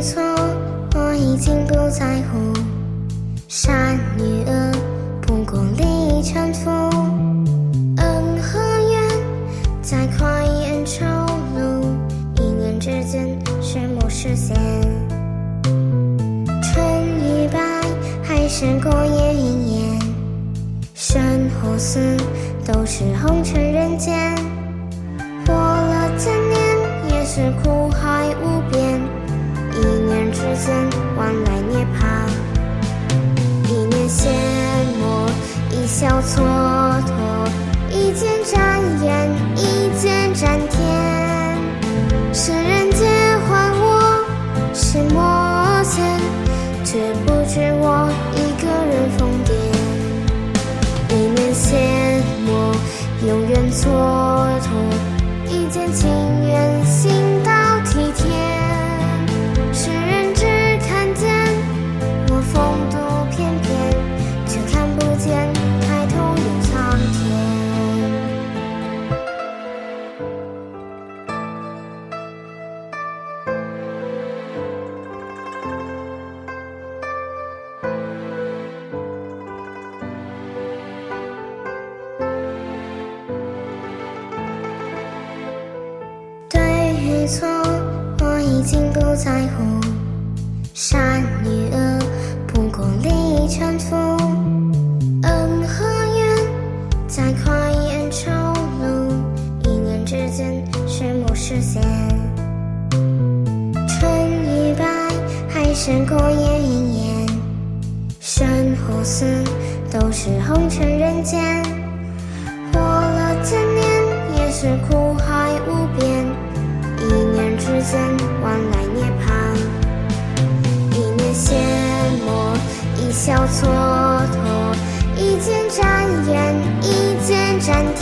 对错，我已经不在乎。善与恶，不过离沉浮。恩和怨，在快意恩仇路，一念之间，是梦是现。春与白，还是过眼云烟。生或死，都是红尘人间。活了千年，也是苦海无边。一念之间，万来涅槃。一念鲜墨，一笑蹉跎。一剑斩人，一剑斩天。世人皆幻我，是魔仙，却不知我一个人疯癫。阡陌永远蹉跎，一见情缘心到体贴。世人只看见我风度翩翩，却看不见抬头有苍天。对错，我已经不在乎。善与恶，不过离沉浮。恩和怨，在快意恩仇路，一念之间，是梦是现。春与白，还是过眼云烟。生或死，都是红尘人间。活了千年，也是苦海无边。一念之间，万来涅槃。一念阡陌，一笑蹉跎。一剑斩人，一剑斩天。